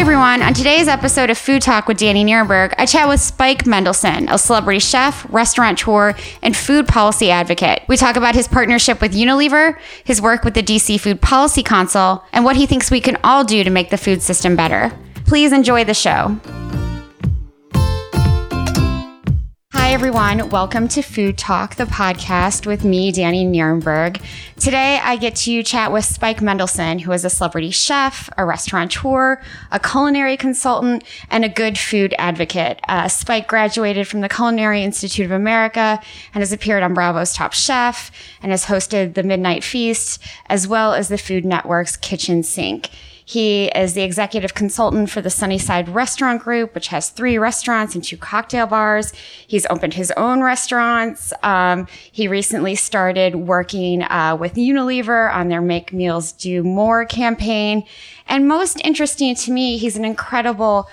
Hi everyone, on today's episode of Food Talk with Dani Nierenberg, I chat with Spike Mendelsohn, a celebrity chef, restaurateur, and food policy advocate. We talk about his partnership with Unilever, his work with the DC Food Policy Council, and what he thinks we can all do to make the food system better. Please enjoy the show. Hi everyone, welcome to Food Talk, the podcast with me, Danny Nierenberg. Today I get to chat with Spike Mendelsohn, who is a celebrity chef, a restaurateur, a culinary consultant, and a good food advocate. Spike graduated from the Culinary Institute of America and has appeared on Bravo's Top Chef and has hosted the Midnight Feast, as well as the Food Network's Kitchen Sink. He is the executive consultant for the Sunnyside Restaurant Group, which has 3 restaurants and 2 cocktail bars. He's opened his own restaurants. He recently started working with Unilever on their Make Meals Do More campaign. And most interesting to me, he's an incredible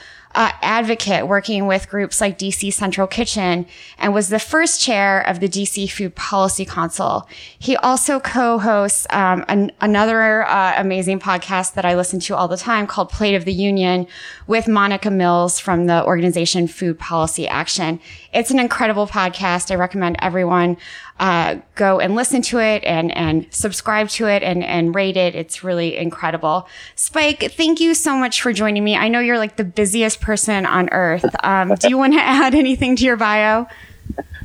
advocate working with groups like DC Central Kitchen and was the first chair of the DC Food Policy Council. He also co-hosts another amazing podcast that I listen to all the time called Plate of the Union with Monica Mills from the organization Food Policy Action. It's an incredible podcast. I recommend everyone go and listen to it and subscribe to it and rate it. It's really incredible. Spike, thank you so much for joining me. I know you're like the busiest person on earth. Do you want to add anything to your bio?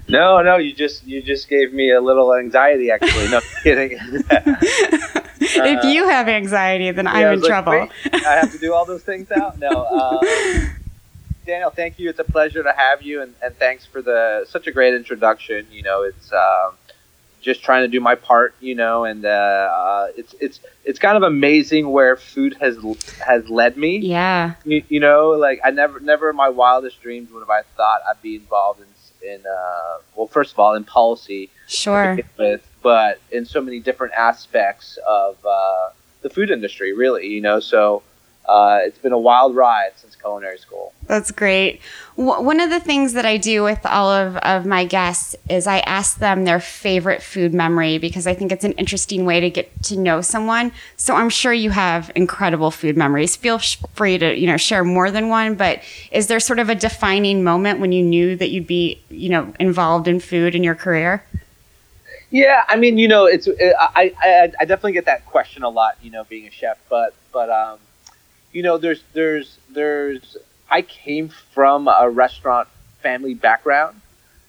No, you just gave me a little anxiety actually. No, kidding. If you have anxiety, then I'm in trouble. Wait, I have to do all those things out? No. Daniel, thank you. It's a pleasure to have you, and thanks for such a great introduction. You know, it's just trying to do my part. You know, and it's kind of amazing where food has led me. Yeah. You know, like I never in my wildest dreams would have I thought I'd be involved in first of all, in policy. Sure. But in so many different aspects of the food industry, really. You know, so. It's been a wild ride since culinary school. That's great. One of the things that I do with all of my guests is I ask them their favorite food memory because I think it's an interesting way to get to know someone. So I'm sure you have incredible food memories. Feel free to, you know, share more than one, but is there sort of a defining moment when you knew that you'd be, you know, involved in food in your career? Yeah, I mean, you know, I definitely get that question a lot, you know, being a chef, but you know, there's. I came from a restaurant family background,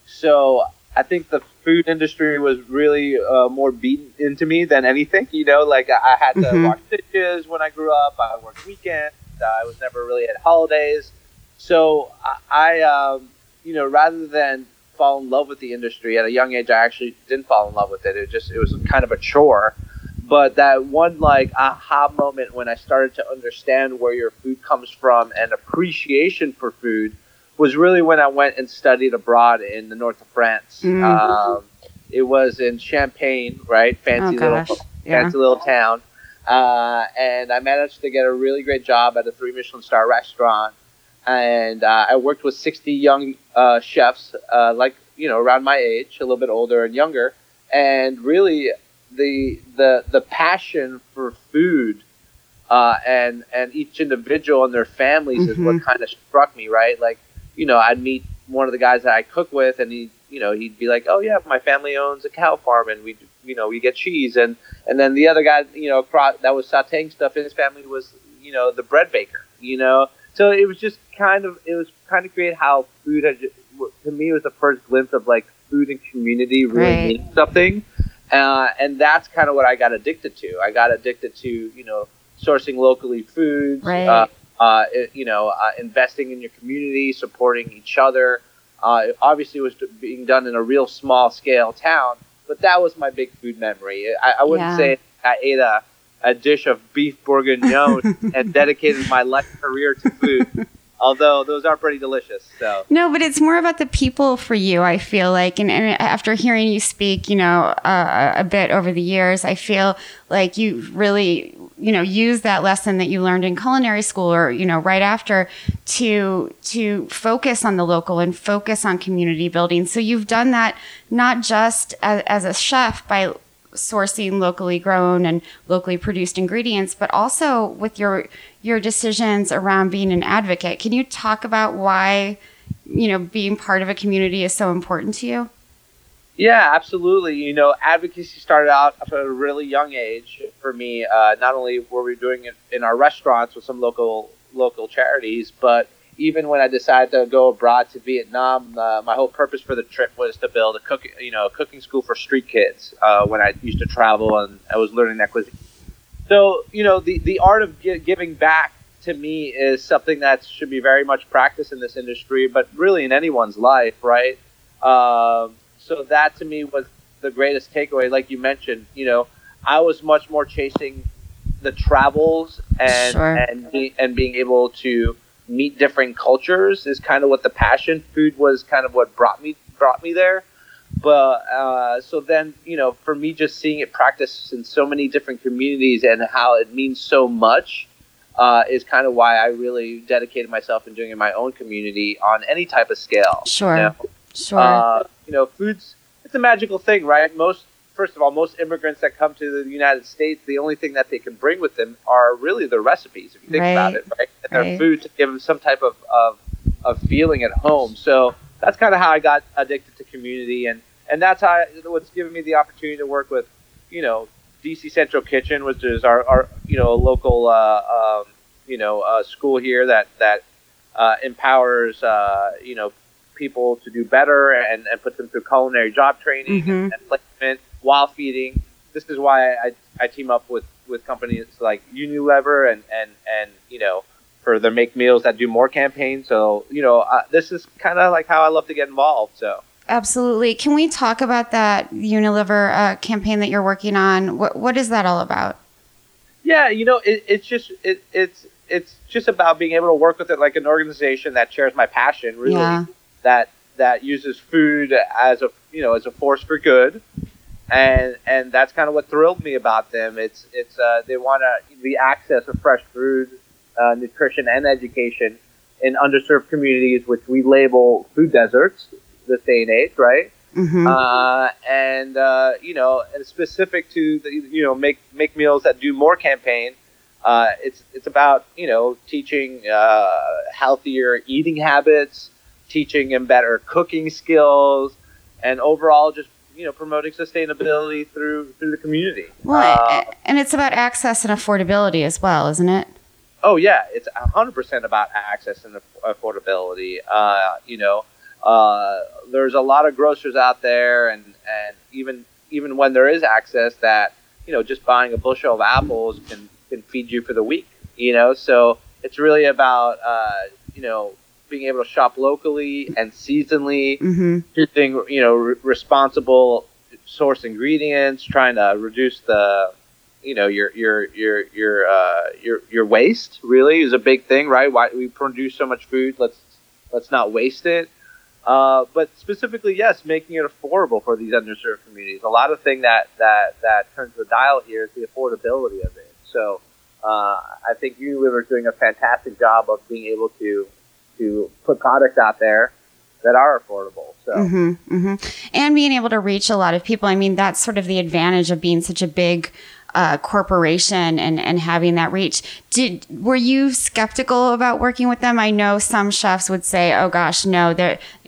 so I think the food industry was really more beaten into me than anything. You know, like I had to wash dishes when I grew up. I worked weekends. I was never really at holidays. So I you know, rather than fall in love with the industry at a young age, I actually didn't fall in love with it. It was kind of a chore. But that one, like, aha moment when I started to understand where your food comes from and appreciation for food was really when I went and studied abroad in the north of France. Mm-hmm. It was in Champagne, right? Fancy little town. And I managed to get a really great job at a 3 Michelin star restaurant. And I worked with 60 young chefs, like, you know, around my age, a little bit older and younger. And really... The passion for food and each individual and their families is what kind of struck me, right? Like, you know, I'd meet one of the guys that I cook with and he'd be like, oh yeah, my family owns a cow farm and we get cheese. And then the other guy, you know, that was sauteing stuff in his family was, you know, the bread baker, you know? So it was just kind of great how food had, to me, was the first glimpse of like food and community really means something. And that's kind of what I got addicted to. I got addicted to, you know, sourcing locally foods, investing in your community, supporting each other. It obviously was being done in a real small scale town, but that was my big food memory. I wouldn't say I ate a dish of beef bourguignon and dedicated my life career to food. Although those are pretty delicious. So. No, but it's more about the people for you, I feel like. And after hearing you speak, you know, a bit over the years, I feel like you really, you know, use that lesson that you learned in culinary school or, you know, right after to focus on the local and focus on community building. So you've done that not just as a chef by sourcing locally grown and locally produced ingredients, but also with your decisions around being an advocate. Can you talk about why, you know, being part of a community is so important to you? Yeah, absolutely. You know, advocacy started out at a really young age for me. Not only were we doing it in our restaurants with some local charities, but even when I decided to go abroad to Vietnam, my whole purpose for the trip was to build a cooking school for street kids when I used to travel and I was learning that cuisine. So, you know, the art of giving back to me is something that should be very much practiced in this industry, but really in anyone's life, right? So that to me was the greatest takeaway. Like you mentioned, you know, I was much more chasing the travels and sure. and being able to meet different cultures is kind of what the passion. Food was kind of what brought me there. But so then, you know, for me, just seeing it practiced in so many different communities and how it means so much is kind of why I really dedicated myself in doing it in my own community on any type of scale. Sure, you know? Sure. You know, food's—it's a magical thing, right? First of all, most immigrants that come to the United States, the only thing that they can bring with them are really their recipes, if you think about it, right? And their food to give them some type of feeling at home. So that's kind of how I got addicted to community, and that's how what's given me the opportunity to work with, you know, DC Central Kitchen, which is our you know, local school here that empowers you know, people to do better and put them through culinary job training mm-hmm. and placement while feeding. This is why I team up with companies like Unilever and you know, for their Make Meals That Do More campaign. So, you know, this is kind of like how I love to get involved. So absolutely. Can we talk about that Unilever campaign that you're working on? What is that all about? Yeah, you know, it's just about being able to work with it like an organization that shares my passion, really. Yeah. That uses food as a force for good, and that's kind of what thrilled me about them. It's they want the access of fresh food, nutrition, and education in underserved communities, which we label food deserts this day and age, right? Mm-hmm. You know, and specific to the Make Meals That Do More campaign. It's about, you know, teaching healthier eating habits, teaching them better cooking skills, and overall just, you know, promoting sustainability through the community. Well, and it's about access and affordability as well, isn't it? Oh, yeah. It's 100% about access and affordability. You know, there's a lot of grocers out there, and even when there is access that, you know, just buying a bushel of apples can feed you for the week, you know? So it's really about, you know, being able to shop locally and seasonally, mm-hmm. using, you know, responsible source ingredients, trying to reduce the, you know, your waste really is a big thing, right? Why we produce so much food, let's not waste it. But specifically, yes, making it affordable for these underserved communities. A lot of thing that turns the dial here is the affordability of it. So I think Unilever is doing a fantastic job of being able to put products out there that are affordable. So, mm-hmm, mm-hmm. And being able to reach a lot of people. I mean, that's sort of the advantage of being such a big corporation and having that reach. Were you skeptical about working with them? I know some chefs would say, "Oh gosh, no,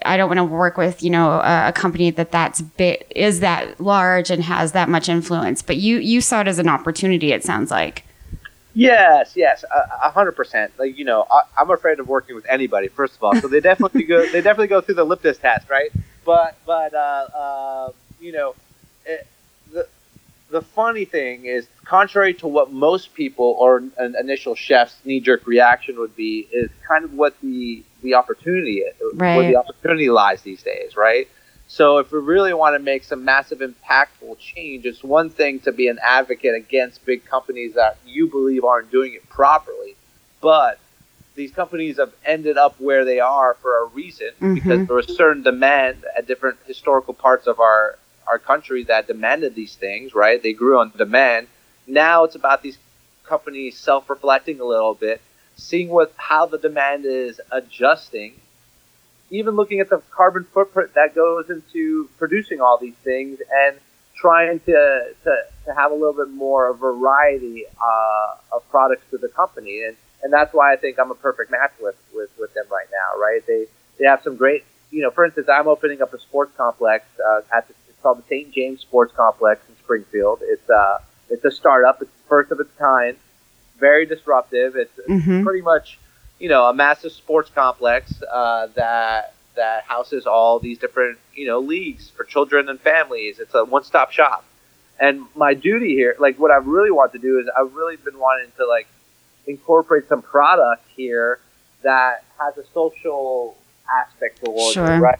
I don't want to work with, you know, a company that's that large and has that much influence." But you saw it as an opportunity, it sounds like. Yes, 100%. Like, you know, I'm afraid of working with anybody. First of all, so they definitely go through the litmus test, right? But you know, the funny thing is, contrary to what most people or an initial chef's knee-jerk reaction would be, is kind of what the opportunity is, right. Where the opportunity lies these days, right? So if we really want to make some massive impactful change, it's one thing to be an advocate against big companies that you believe aren't doing it properly. But these companies have ended up where they are for a reason, mm-hmm. because there was certain demand at different historical parts of our country that demanded these things, right? They grew on demand. Now it's about these companies self-reflecting a little bit, seeing how the demand is adjusting, even looking at the carbon footprint that goes into producing all these things and trying to have a little bit more variety of products to the company, and that's why I think I'm a perfect match with them right now, right? They have some great, you know, for instance, I'm opening up a sports complex it's called the St. James Sports Complex in Springfield. It's a startup. It's the first of its kind. Very disruptive. It's pretty much, you know, a massive sports complex that houses all these different, you know, leagues for children and families. It's a one-stop shop. And my duty here, like what I really want to do is I've really been wanting to like incorporate some product here that has a social aspect towards it, right?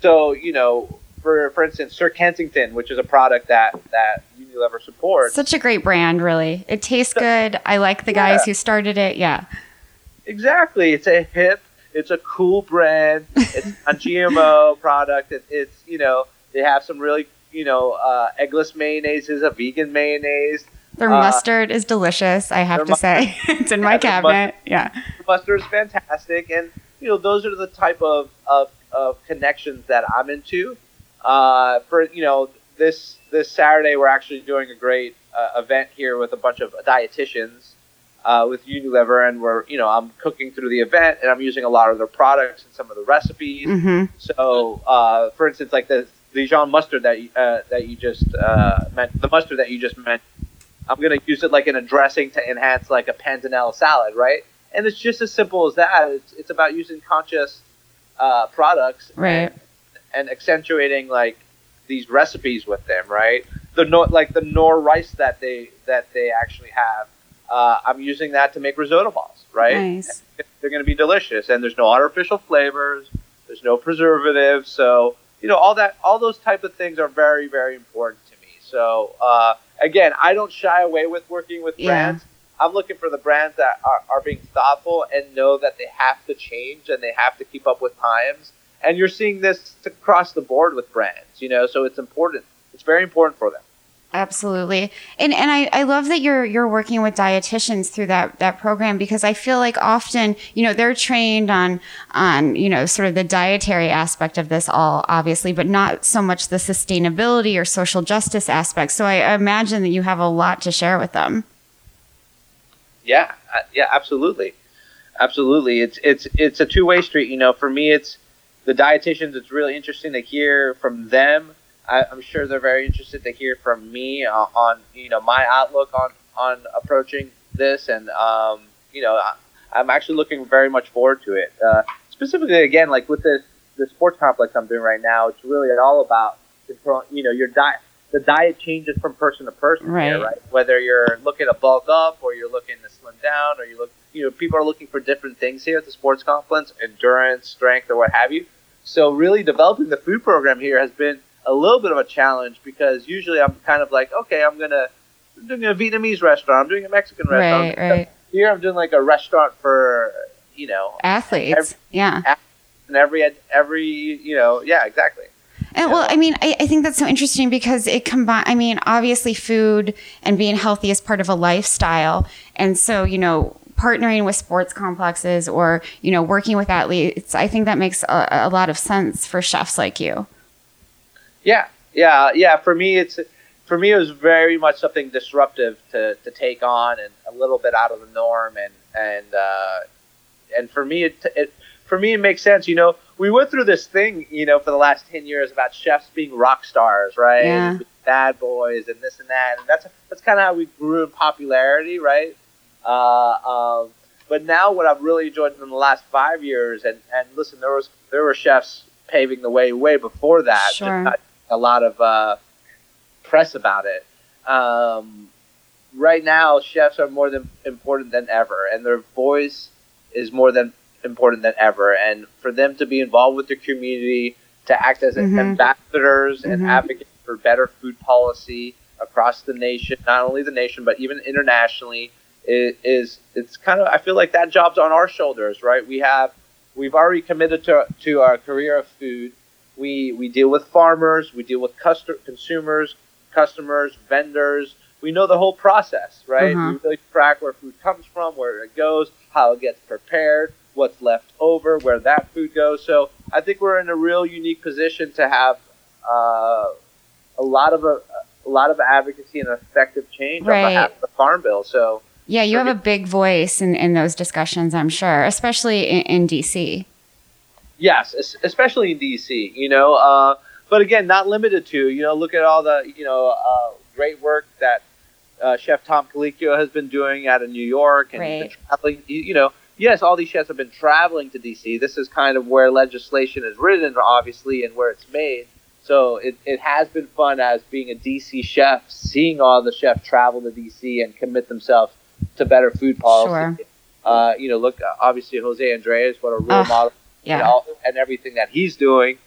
So, you know, for instance, Sir Kensington, which is a product that Unilever supports. Such a great brand, really. It tastes good. I like the guys who started it. Yeah. Exactly. It's a hip, it's a cool brand. It's a GMO product. It's, you know, they have some really, you know, eggless mayonnaise is a vegan mayonnaise. Their mustard is delicious, I have to say. It's in my cabinet. The mustard is fantastic. And, you know, those are the type of connections that I'm into. For, you know, this Saturday, we're actually doing a great event here with a bunch of dietitians with Unilever, and we're, you know, I'm cooking through the event, and I'm using a lot of their products and some of the recipes. So, for instance, like the Dijon mustard that you just mentioned, I'm gonna use it like in a dressing to enhance like a panzanella salad, right? And it's just as simple as that. It's about using conscious products, right, and accentuating like these recipes with them, right? The Knorr rice that they actually have. I'm using that to make risotto balls, right? Nice. They're going to be delicious, and there's no artificial flavors, there's no preservatives. So, you know, all those type of things are very, very important to me. So, again, I don't shy away with working with brands. I'm looking for the brands that are being thoughtful and know that they have to change and they have to keep up with times. And you're seeing this across the board with brands, you know, so it's important. It's very important for them. Absolutely. And I love that you're working with dietitians through that program, because I feel like often, you know, they're trained on, you know, sort of the dietary aspect of this all, obviously, but not so much the sustainability or social justice aspect. So I imagine that you have a lot to share with them. Yeah, absolutely. Absolutely. It's a two-way street. You know, for me, it's the dietitians. It's really interesting to hear from them. I'm sure they're very interested to hear from me on, you know, my outlook on approaching this, and you know, I'm actually looking very much forward to it. Specifically, again, like with the sports complex I'm doing right now, it's really all about control. You know, your diet. The diet changes from person to person, right? Whether you're looking to bulk up, or you're looking to slim down, or you know, people are looking for different things here at the sports complex, endurance, strength, or what have you. So, really, developing the food program here has been a little bit of a challenge, because usually I'm kind of like, okay, I'm doing a Vietnamese restaurant, I'm doing a Mexican restaurant. Right. Here I'm doing like a restaurant for, you know, athletes. And every you know, yeah, exactly. And well, I mean, I think that's so interesting, because it combines, I mean, obviously food and being healthy is part of a lifestyle. And so, you know, partnering with sports complexes or, you know, working with athletes, I think that makes a lot of sense for chefs like you. Yeah. For me, it was very much something disruptive to take on, and a little bit out of the norm, and for me it makes sense. You know, we went through this thing, you know, for the last 10 years about chefs being rock stars, right? Yeah. Bad boys and this and that, and that's kind of how we grew in popularity, right? But now what I've really enjoyed in the last 5 years, and listen, there were chefs paving the way before that. Sure. Not a lot of press about it. Right now, chefs are more than important than ever, and their voice is more than important than ever. And for them to be involved with their community, to act as ambassadors and advocates for better food policy across the nation, not only the nation but even internationally, it's kind of, I feel like that job's on our shoulders, right? We've already committed to our career of food. We deal with farmers, we deal with consumers, vendors. We know the whole process, right? We really track where food comes from, where it goes, how it gets prepared, what's left over, where that food goes. So I think we're in a real unique position to have a lot of a lot of advocacy and effective change on behalf of the Farm Bill. So yeah, you have a big voice in those discussions, I'm sure, especially in D.C. Yes, especially in D.C., you know, but again, not limited to, you know, look at all the, you know, great work that Chef Tom Colicchio has been doing out of New York. And he's been traveling, you know, yes, all these chefs have been traveling to D.C. This is kind of where legislation is written, obviously, and where it's made. So it has been fun as being a D.C. chef, seeing all the chefs travel to D.C. and commit themselves to better food policy. Sure. You know, look, obviously, Jose Andres, what a role model, you know, and everything that he's doing,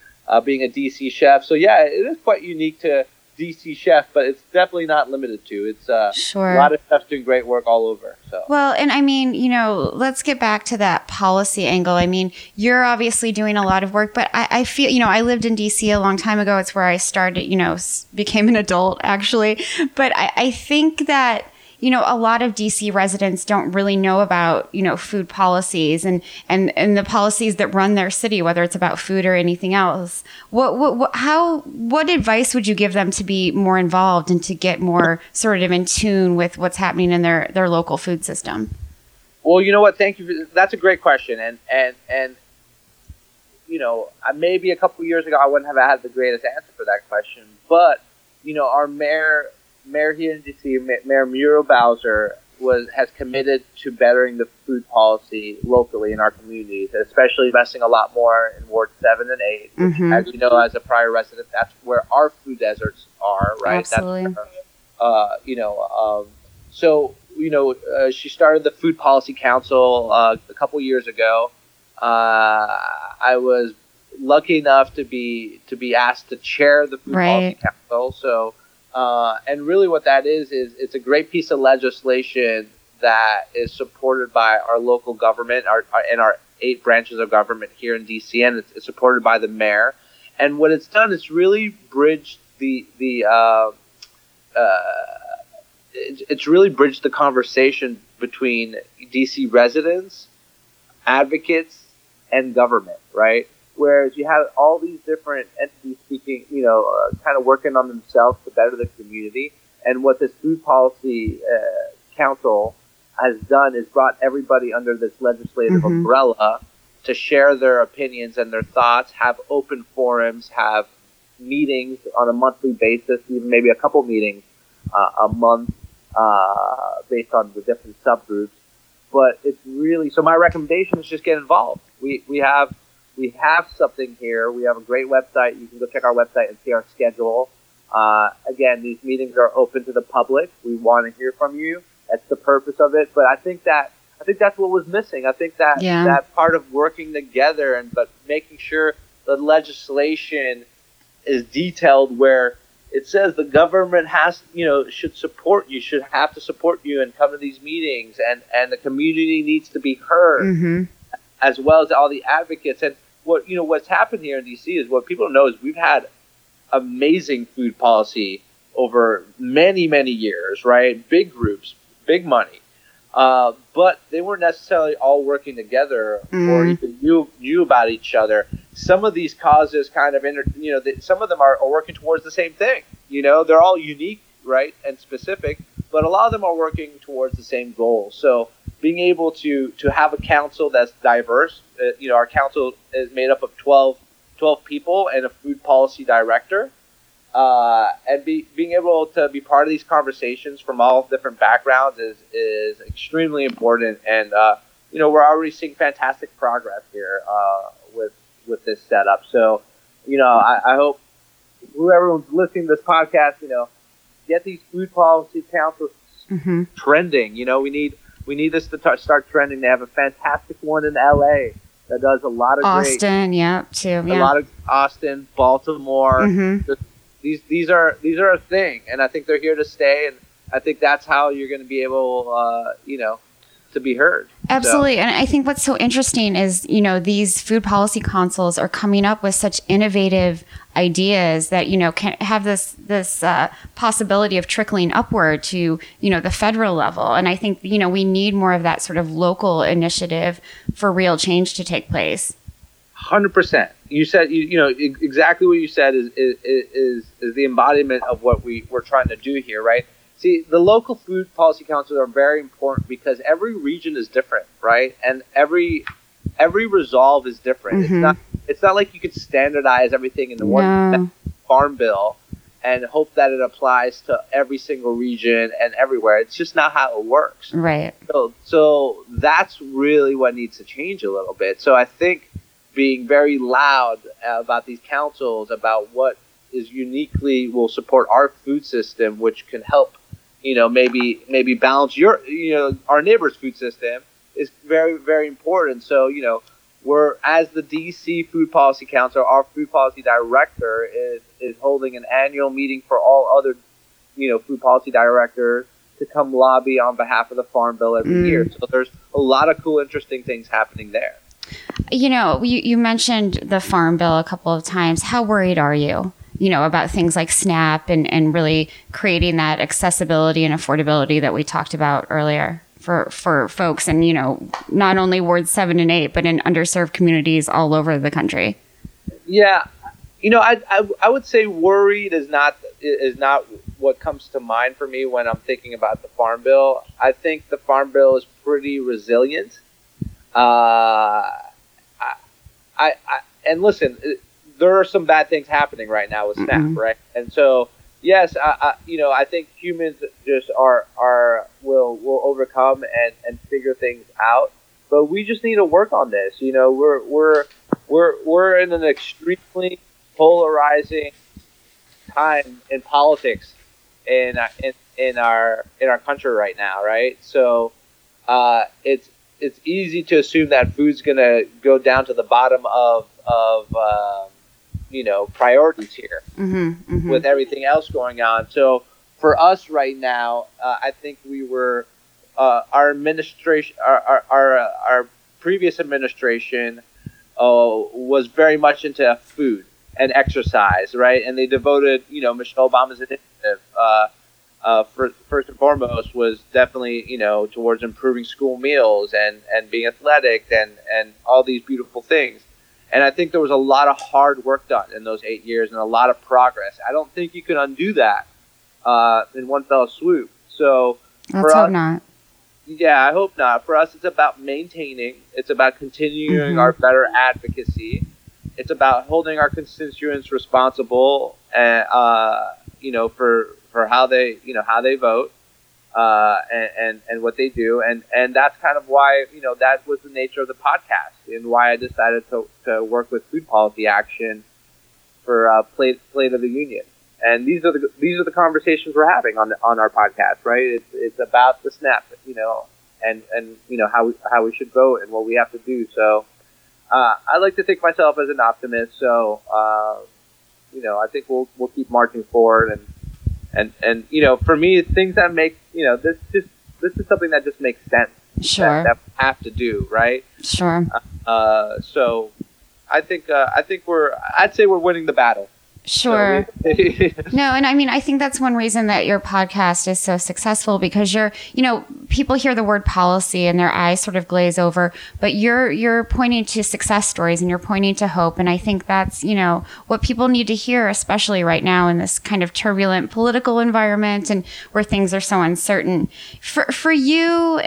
being a D.C. chef. So, yeah, it is quite unique to DC chef, but it's definitely not limited to. It's a lot of chefs doing great work all over. So. Well, and I mean, you know, let's get back to that policy angle. I mean, you're obviously doing a lot of work, but I feel, you know, I lived in DC a long time ago. It's where I started, you know, became an adult actually. But I think that, you know, a lot of DC residents don't really know about, you know, food policies and the policies that run their city, whether it's about food or anything else. What advice would you give them to be more involved and to get more sort of in tune with what's happening in their local food system? Well, you know what? Thank you. That's a great question. And you know, maybe a couple of years ago, I wouldn't have had the greatest answer for that question. But, you know, our mayor here in D.C., Mayor Muriel Bowser, has committed to bettering the food policy locally in our communities, especially investing a lot more in Ward 7 and 8. Which, as you know, as a prior resident, that's where our food deserts are, right? Absolutely. That's where, so, you know, she started the Food Policy Council a couple years ago. I was lucky enough to be asked to chair the Food Policy Council, so... and really what that is it's a great piece of legislation that is supported by our local government and our 8 branches of government here in D.C., and it's supported by the mayor. And what it's done is really bridged the conversation between D.C. residents, advocates, and government, right? Whereas you have all these different entities speaking, you know, kind of working on themselves to better the community. And what this Food Policy Council has done is brought everybody under this legislative umbrella to share their opinions and their thoughts, have open forums, have meetings on a monthly basis, even maybe a couple meetings a month based on the different subgroups. But it's really, so my recommendation is just get involved. We have something here. We have a great website. You can go check our website and see our schedule. Again, these meetings are open to the public. We want to hear from you. That's the purpose of it. But I think that's what was missing. I think that that part of working together but making sure the legislation is detailed where it says the government should have to support you and come to these meetings, and the community needs to be heard as well as all the advocates. And what's happened here in D.C. is what people don't know is we've had amazing food policy over many, many years, right? Big groups, big money. But they weren't necessarily all working together or even knew about each other. Some of these causes kind of, some of them are working towards the same thing. You know, they're all unique, right, and specific, but a lot of them are working towards the same goal. So being able to have a council that's diverse, our council is made up of 12 people and a food policy director, and being able to be part of these conversations from all different backgrounds is extremely important. And we're already seeing fantastic progress here with this setup. So I hope whoever's listening to this podcast, get these food policy councils trending. We need this to start trending. They have a fantastic one in L.A. that does a lot of Austin, great. Yeah, too. Yeah. A lot of Austin, Baltimore. These are a thing, and I think they're here to stay. And I think that's how you're going to be able, to be heard. Absolutely. So. And I think what's so interesting is, these food policy councils are coming up with such innovative ideas that, can have this possibility of trickling upward to, the federal level. And I think, we need more of that sort of local initiative for real change to take place. 100%. You said, you know, exactly what you said is the embodiment of what we're trying to do here, right? See, the local food policy councils are very important because every region is different, right? And every resolve is different. Mm-hmm. It's not like you could standardize everything in the one farm bill and hope that it applies to every single region and everywhere. It's just not how it works. Right. So that's really what needs to change a little bit. So I think being very loud about these councils, about what is uniquely will support our food system, which can help, you know, maybe balance your, you know, our neighbor's food system, is very, very important. So, you know, we're, as the DC Food Policy Council, our food policy director is holding an annual meeting for all other, you know, food policy directors to come lobby on behalf of the Farm Bill every year. So there's a lot of cool, interesting things happening there. You know, you mentioned the Farm Bill a couple of times. How worried are you, you know, about things like SNAP and really creating that accessibility and affordability that we talked about earlier? For folks and, you know, not only wards 7 and 8, but in underserved communities all over the country. Yeah. You know, I would say worried is not what comes to mind for me when I'm thinking about the Farm Bill. I think the Farm Bill is pretty resilient. And listen, there are some bad things happening right now with SNAP, right? And so, yes, I think humans just will overcome and figure things out, but we just need to work on this. You know, we're in an extremely polarizing time in politics in our country right now, right? So, it's easy to assume that food's gonna go down to the bottom of you know, priorities here with everything else going on. So for us right now, I think we were our administration, our previous administration was very much into food and exercise, right? And they devoted, you know, Michelle Obama's initiative first and foremost was definitely, you know, towards improving school meals and being athletic and all these beautiful things. And I think there was a lot of hard work done in those 8 years and a lot of progress. I don't think you can undo that in one fell swoop. So let's hope not. Yeah, I hope not. For us, it's about maintaining. It's about continuing our better advocacy. It's about holding our constituents responsible, you know, for how they, you know, how they vote and what they do. And that's kind of why, you know, that was the nature of the podcast and why I decided to work with Food Policy Action for Plate of the Union. And these are the conversations we're having on our podcast, right? It's about the SNAP, you know, and you know how we should vote and what we have to do. So I like to think of myself as an optimist. So you know, I think we'll keep marching forward and you know, for me, things that make, you know, this is something that just makes sense. Sure. That we have to do, right? Sure. So I think I'd say we're winning the battle. Sure. So no, and I mean, I think that's one reason that your podcast is so successful, because you're, you know, people hear the word policy and their eyes sort of glaze over, but you're pointing to success stories and you're pointing to hope. And I think that's, you know, what people need to hear, especially right now in this kind of turbulent political environment and where things are so uncertain. For you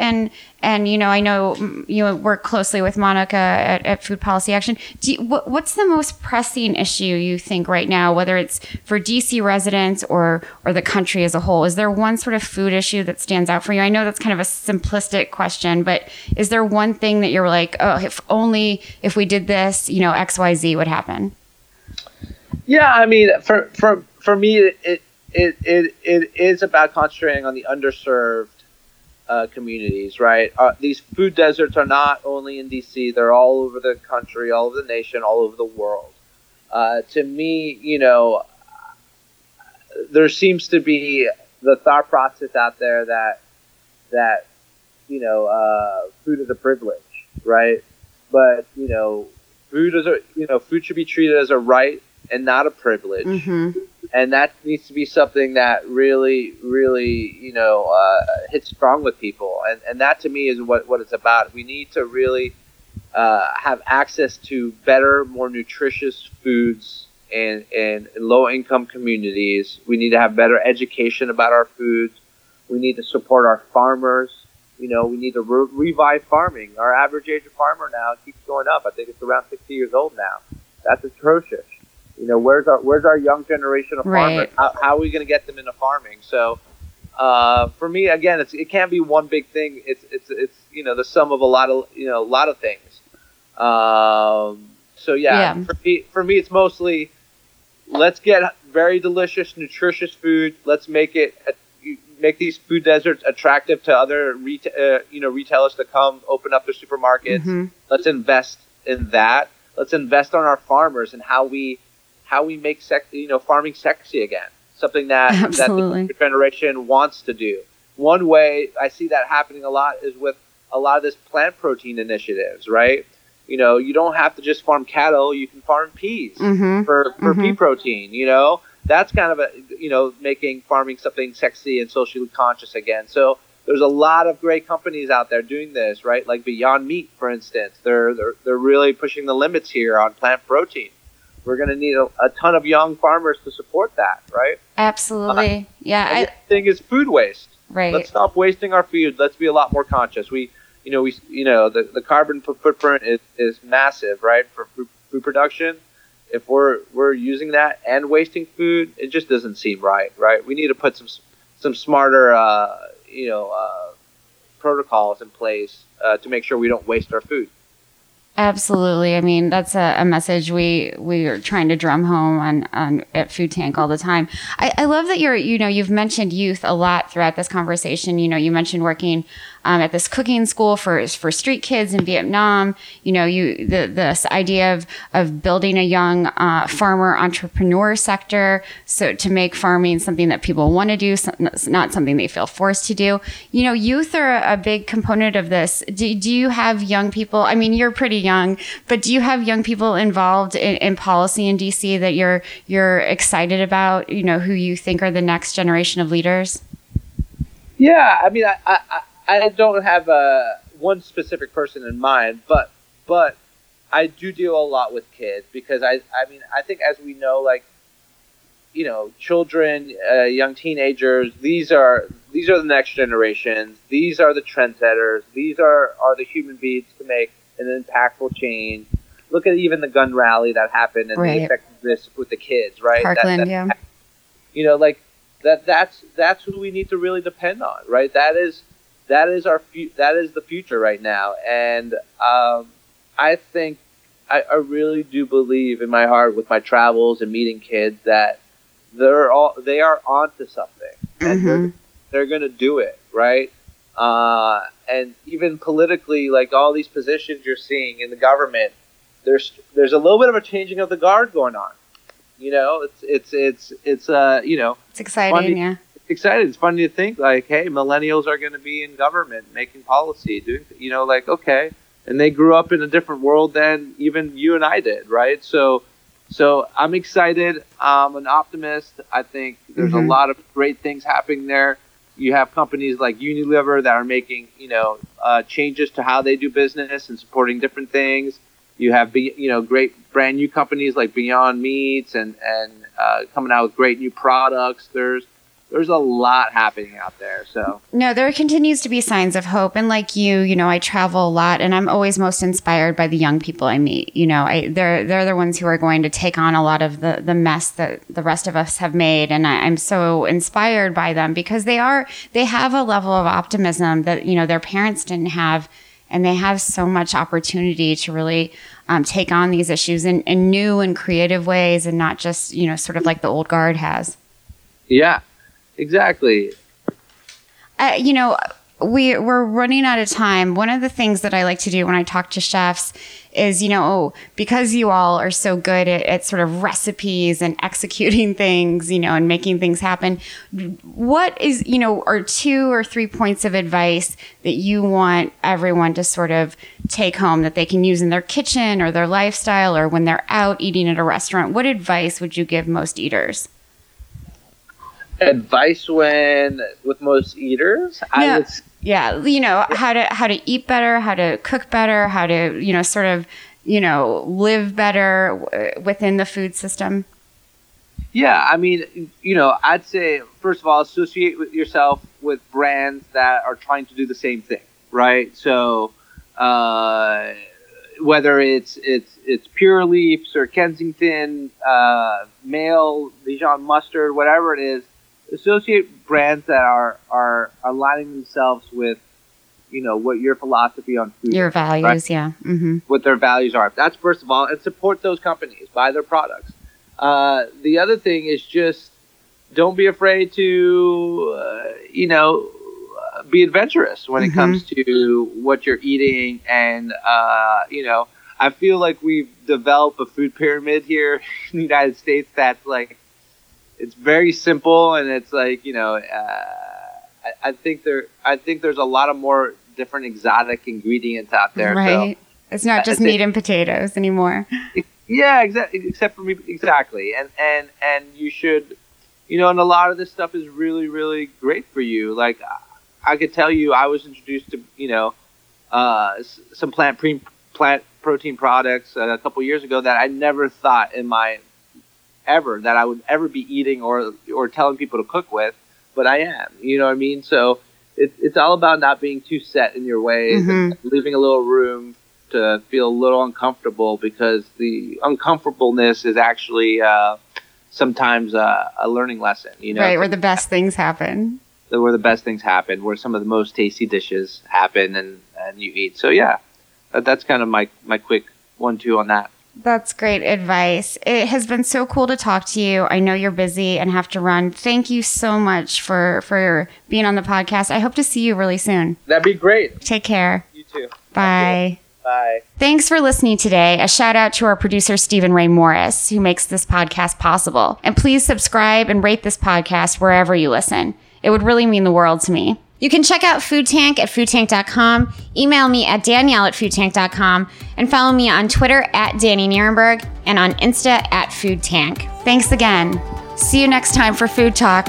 and, you know, I know you work closely with Monica at Food Policy Action. What's the most pressing issue you think right now, whether it's for DC residents or the country as a whole? Is there one sort of food issue that stands out for you? I know that's kind of a simplistic question, but is there one thing that you're like, oh, if we did this, you know, XYZ would happen? Yeah, I mean, for me, it is about concentrating on the underserved communities, right? These food deserts are not only in DC, they're all over the country, all over the nation, all over the world. To me, you know, there seems to be the thought process out there that you know, food is a privilege, right? But, you know, food should be treated as a right and not a privilege. And that needs to be something that really, really, you know, hits strong with people. And that, to me, is what it's about. We need to really have access to better, more nutritious foods in low-income communities. We need to have better education about our foods. We need to support our farmers. You know, we need to revive farming. Our average age of farmer now keeps going up. I think it's around 60 years old now. That's atrocious. You know, where's our young generation of farmers? How are we going to get them into farming? So, for me, again, it can't be one big thing. It's you know, the sum of a lot of things. So yeah. For me, it's mostly let's get very delicious, nutritious food. Let's make it. Make these food deserts attractive to other retailers to come open up their supermarkets. Mm-hmm. Let's invest in that. Let's invest on our farmers and how we make farming sexy again. Something that the generation wants to do. One way I see that happening a lot is with a lot of this plant protein initiatives, right? You know, you don't have to just farm cattle. You can farm peas for pea protein, you know. That's kind of making farming something sexy and socially conscious again. So there's a lot of great companies out there doing this, right? Like Beyond Meat, for instance. They're really pushing the limits here on plant protein. We're going to need a ton of young farmers to support that, right? Absolutely. Yeah. The thing is food waste. Right. Let's stop wasting our food. Let's be a lot more conscious. We the carbon footprint is massive, right? For food production. If we're using that and wasting food, it just doesn't seem right? We need to put some smarter, protocols in place to make sure we don't waste our food. Absolutely. I mean, that's a message we are trying to drum home on at Food Tank all the time. I love that you've mentioned youth a lot throughout this conversation. You know, you mentioned working at this cooking school for street kids in Vietnam. You know, this idea of building a young farmer entrepreneur sector, so to make farming something that people want to do, not something they feel forced to do. You know, youth are a big component of this. Do you have young people? I mean, you're pretty young, but do you have young people involved in policy in DC that you're excited about? You know, who you think are the next generation of leaders? Yeah, I mean, I don't have one specific person in mind, but I do deal a lot with kids because I mean, I think as we know, like, you know, children, young teenagers, these are the next generations. These are the trendsetters. These are the human beings to make an impactful change. Look at even the gun rally that happened and the effect of this with the kids, right? Parkland, yeah. You know, like that's who we need to really depend on, right? That is the future right now, and I think I really do believe in my heart, with my travels and meeting kids, that they are onto something, and they're gonna do it, right? And even politically, like all these positions you're seeing in the government, there's a little bit of a changing of the guard going on. You know, it's it's exciting, yeah. Excited. It's funny to think, like, hey, millennials are going to be in government, making policy, doing, you know, like, okay, and they grew up in a different world than even you and I did, right? So I'm excited. I'm an optimist. I think there's a lot of great things happening there. You have companies like Unilever that are making, you know, changes to how they do business and supporting different things. You have, you know, great brand new companies like Beyond Meats and coming out with great new products. There's a lot happening out there. So no, there continues to be signs of hope. And like you know, I travel a lot, and I'm always most inspired by the young people I meet. You know, they're the ones who are going to take on a lot of the mess that the rest of us have made. And I'm so inspired by them because they have a level of optimism that, you know, their parents didn't have. And they have so much opportunity to really take on these issues in new and creative ways, and not just, you know, sort of like the old guard has. Yeah. Exactly. You know, we're running out of time. One of the things that I like to do when I talk to chefs is, you know, because you all are so good at sort of recipes and executing things, you know, and making things happen, what is, you know, are 2 or 3 points of advice that you want everyone to sort of take home that they can use in their kitchen or their lifestyle or when they're out eating at a restaurant? What advice would you give most eaters? Advice with most eaters? No. I would Yeah, you know, how to eat better, how to cook better, how to, you know, sort of, you know, live better within the food system. Yeah, I mean, you know, I'd say, first of all, associate with yourself with brands that are trying to do the same thing, right? So whether it's Pure Leafs or Kensington, Male, Dijon Mustard, whatever it is, associate brands that are aligning themselves with, you know, what your philosophy on food is. Your values, right? Yeah. Mm-hmm. What their values are. That's first of all, and support those companies, buy their products. The other thing is just don't be afraid to, you know, be adventurous when it comes to what you're eating. And, you know, I feel like we've developed a food pyramid here in the United States that's like, it's very simple. And it's like, you know, I think there's a lot of more different exotic ingredients out there. Right. So, it's not just meat and potatoes anymore. Yeah, exactly. And you should, you know, and a lot of this stuff is really, really great for you. Like, I could tell you, I was introduced to, you know, some plant protein products a couple years ago that I never thought in my ever that I would ever be eating or telling people to cook with, but I am. You know what I mean? So it's all about not being too set in your ways, and leaving a little room to feel a little uncomfortable, because the uncomfortableness is actually sometimes a learning lesson, you know? Right, where the best things happen. Where the best things happen, where some of the most tasty dishes happen and you eat. So, yeah, that's kind of my quick 1-2 on that. That's great advice. It has been so cool to talk to you. I know you're busy and have to run. Thank you so much for being on the podcast. I hope to see you really soon. That'd be great. Take care. You too. Bye. Bye. Thanks for listening today. A shout out to our producer, Stephen Ray Morris, who makes this podcast possible. And please subscribe and rate this podcast wherever you listen. It would really mean the world to me. You can check out Food Tank at foodtank.com, email me at danielle@foodtank.com, and follow me on Twitter @DannyNierenberg and on Insta @Food Tank. Thanks again. See you next time for Food Talk.